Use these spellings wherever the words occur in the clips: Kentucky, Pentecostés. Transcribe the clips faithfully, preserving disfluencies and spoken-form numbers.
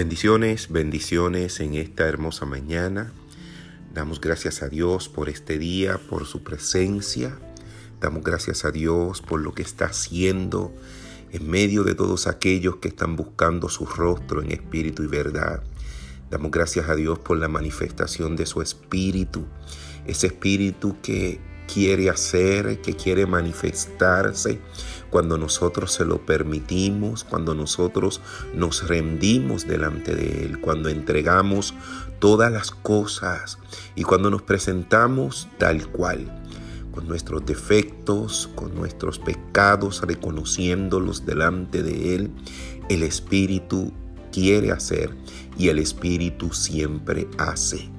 Bendiciones, bendiciones en esta hermosa mañana. Damos gracias a Dios por este día, por su presencia. Damos gracias a Dios por lo que está haciendo en medio de todos aquellos que están buscando su rostro en espíritu y verdad. Damos gracias a Dios por la manifestación de su espíritu, ese espíritu que quiere hacer, que quiere manifestarse cuando nosotros se lo permitimos, cuando nosotros nos rendimos delante de Él, cuando entregamos todas las cosas y cuando nos presentamos tal cual, con nuestros defectos, con nuestros pecados, reconociéndolos delante de Él. El Espíritu quiere hacer y el Espíritu siempre hace.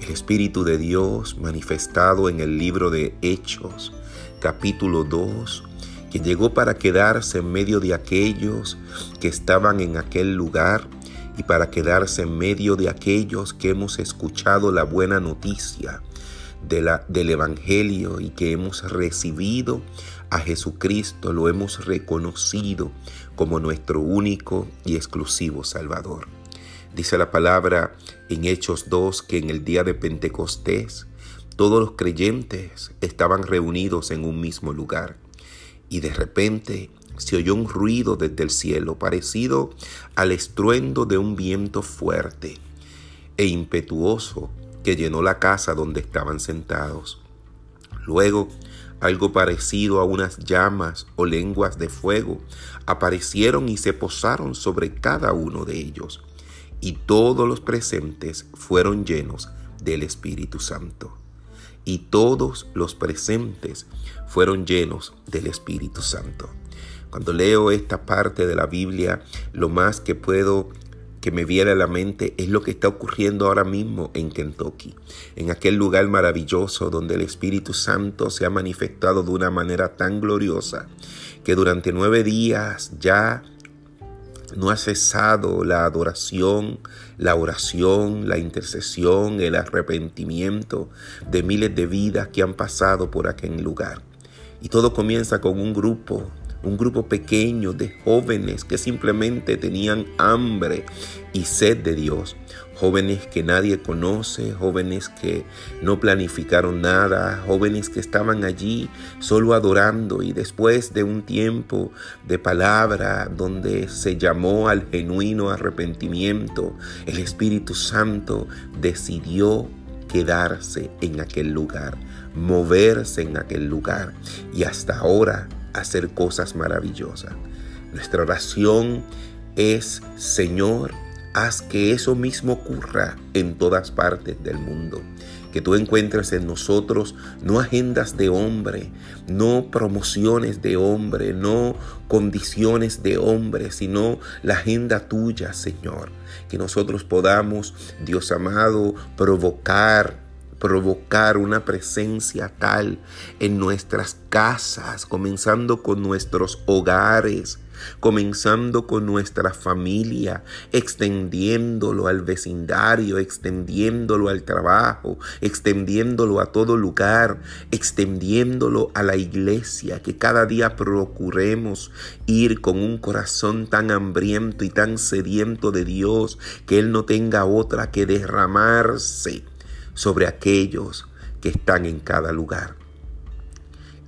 El Espíritu de Dios manifestado en el libro de Hechos, capítulo dos, que llegó para quedarse en medio de aquellos que estaban en aquel lugar y para quedarse en medio de aquellos que hemos escuchado la buena noticia de la, del Evangelio y que hemos recibido a Jesucristo, lo hemos reconocido como nuestro único y exclusivo Salvador. Dice la palabra en Hechos dos que en el día de Pentecostés todos los creyentes estaban reunidos en un mismo lugar y de repente se oyó un ruido desde el cielo parecido al estruendo de un viento fuerte e impetuoso que llenó la casa donde estaban sentados. Luego algo parecido a unas llamas o lenguas de fuego aparecieron y se posaron sobre cada uno de ellos. Y todos los presentes fueron llenos del Espíritu Santo. Y todos los presentes fueron llenos del Espíritu Santo. Cuando leo esta parte de la Biblia, lo más que puedo que me viene a la mente es lo que está ocurriendo ahora mismo en Kentucky, en aquel lugar maravilloso donde el Espíritu Santo se ha manifestado de una manera tan gloriosa que durante nueve días ya no ha cesado la adoración, la oración, la intercesión, el arrepentimiento de miles de vidas que han pasado por aquel lugar. Y todo comienza con un grupo, un grupo pequeño de jóvenes que simplemente tenían hambre y sed de Dios. Jóvenes que nadie conoce, jóvenes que no planificaron nada, jóvenes que estaban allí solo adorando. Y después de un tiempo de palabra donde se llamó al genuino arrepentimiento, el Espíritu Santo decidió quedarse en aquel lugar, moverse en aquel lugar y hasta ahora hacer cosas maravillosas. Nuestra oración es: Señor, haz que eso mismo ocurra en todas partes del mundo. Que tú encuentres en nosotros no agendas de hombre, no promociones de hombre, no condiciones de hombre, sino la agenda tuya, Señor. Que nosotros podamos, Dios amado, provocar provocar una presencia tal en nuestras casas, comenzando con nuestros hogares, comenzando con nuestra familia, extendiéndolo al vecindario, extendiéndolo al trabajo, extendiéndolo a todo lugar, extendiéndolo a la iglesia, que cada día procuremos ir con un corazón tan hambriento y tan sediento de Dios, que Él no tenga otra que derramarse sobre aquellos que están en cada lugar.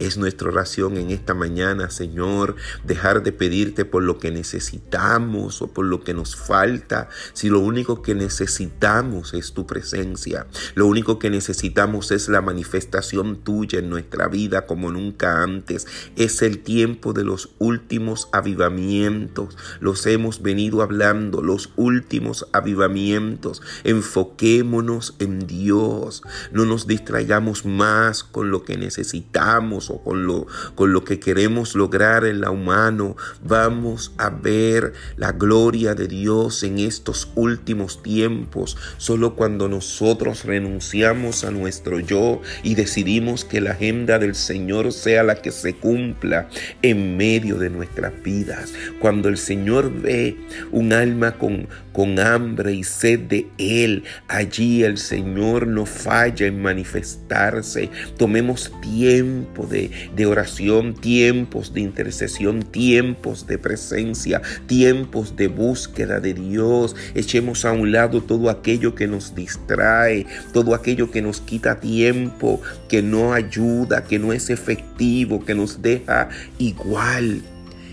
Es nuestra oración en esta mañana, Señor, dejar de pedirte por lo que necesitamos o por lo que nos falta, si lo único que necesitamos es tu presencia. Lo único que necesitamos es la manifestación tuya en nuestra vida como nunca antes. Es el tiempo de los últimos avivamientos. Los hemos venido hablando, los últimos avivamientos. Enfoquémonos en Dios. No nos distraigamos más con lo que necesitamos o con lo, con lo que queremos lograr en la humano. Vamos a ver la gloria de Dios en estos últimos tiempos. Solo cuando nosotros renunciamos a nuestro yo y decidimos que la agenda del Señor sea la que se cumpla en medio de nuestras vidas. Cuando el Señor ve un alma con con hambre y sed de Él. Allí el Señor no falla en manifestarse. Tomemos tiempo de, de oración, tiempos de intercesión, tiempos de presencia, tiempos de búsqueda de Dios. Echemos a un lado todo aquello que nos distrae, todo aquello que nos quita tiempo, que no ayuda, que no es efectivo, que nos deja igual.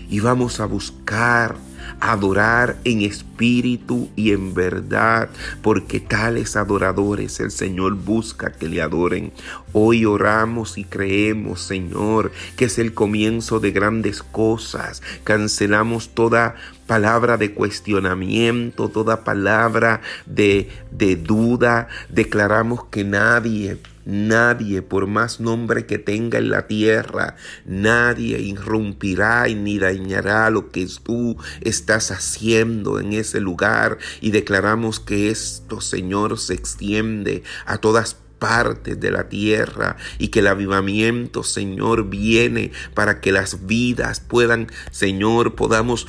Y vamos a buscar, a adorar en espíritu y en verdad, porque tales adoradores el Señor busca que le adoren. Hoy oramos y creemos, Señor, que es el comienzo de grandes cosas. Cancelamos toda palabra de cuestionamiento, toda palabra de, de duda. Declaramos que nadie... Nadie, por más nombre que tenga en la tierra, nadie irrumpirá y ni dañará lo que tú estás haciendo en ese lugar. Y declaramos que esto, Señor, se extiende a todas partes. partes de la tierra, y que el avivamiento, Señor, viene para que las vidas puedan, Señor, podamos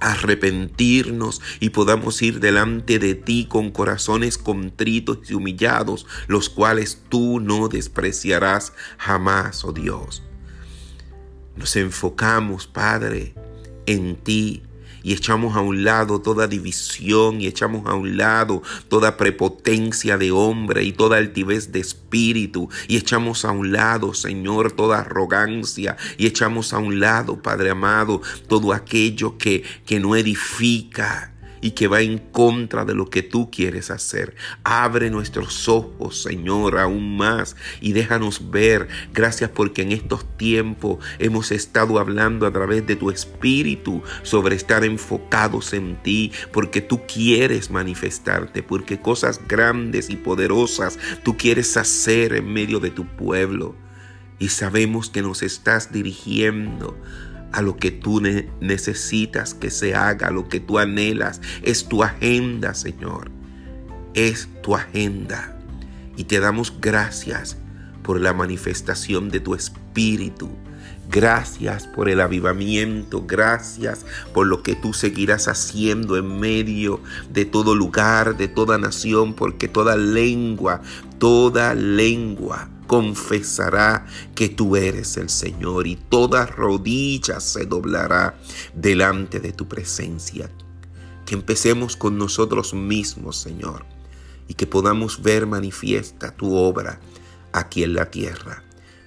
arrepentirnos y podamos ir delante de ti con corazones contritos y humillados, los cuales tú no despreciarás jamás, oh Dios. Nos enfocamos, Padre, en ti, y echamos a un lado toda división, y echamos a un lado toda prepotencia de hombre y toda altivez de espíritu, y echamos a un lado, Señor, toda arrogancia, y echamos a un lado, Padre amado, todo aquello que, que no edifica y que va en contra de lo que tú quieres hacer. Abre nuestros ojos, Señor, aún más, y déjanos ver. Gracias porque en estos tiempos hemos estado hablando a través de tu espíritu sobre estar enfocados en ti, porque tú quieres manifestarte, porque cosas grandes y poderosas tú quieres hacer en medio de tu pueblo. Y sabemos que nos estás dirigiendo a lo que tú necesitas que se haga, a lo que tú anhelas. Es tu agenda, Señor. Es tu agenda. Y te damos gracias por la manifestación de tu Espíritu. Gracias por el avivamiento. Gracias por lo que tú seguirás haciendo en medio de todo lugar, de toda nación, porque toda lengua, toda lengua confesará que tú eres el Señor, y toda rodilla se doblará delante de tu presencia. Que empecemos con nosotros mismos, Señor, y que podamos ver manifiesta tu obra aquí en la tierra.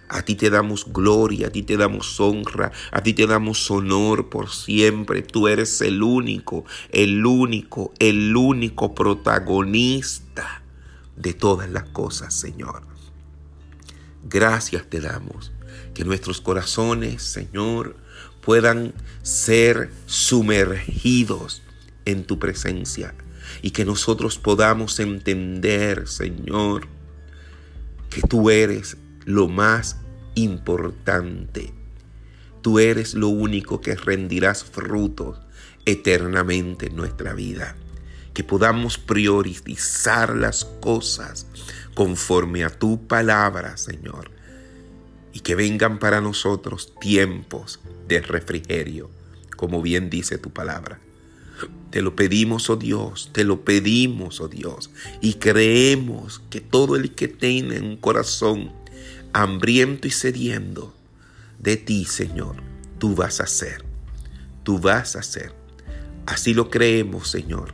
A ti te damos gloria, a ti te damos honra, a ti te damos honor por siempre. Tú eres el único, el único, el único protagonista de todas las cosas, Señor. Gracias te damos. Que nuestros corazones, Señor, puedan ser sumergidos en tu presencia, y que nosotros podamos entender, Señor, que tú eres lo más importante. Tú eres lo único que rendirás frutos eternamente en nuestra vida. Que podamos priorizar las cosas conforme a tu palabra, Señor. Y que vengan para nosotros tiempos de refrigerio, como bien dice tu palabra. Te lo pedimos, oh Dios, te lo pedimos, oh Dios. Y creemos que todo el que tiene un corazón hambriento y sediento de ti, Señor, tú vas a hacer, tú vas a hacer. Así lo creemos, Señor,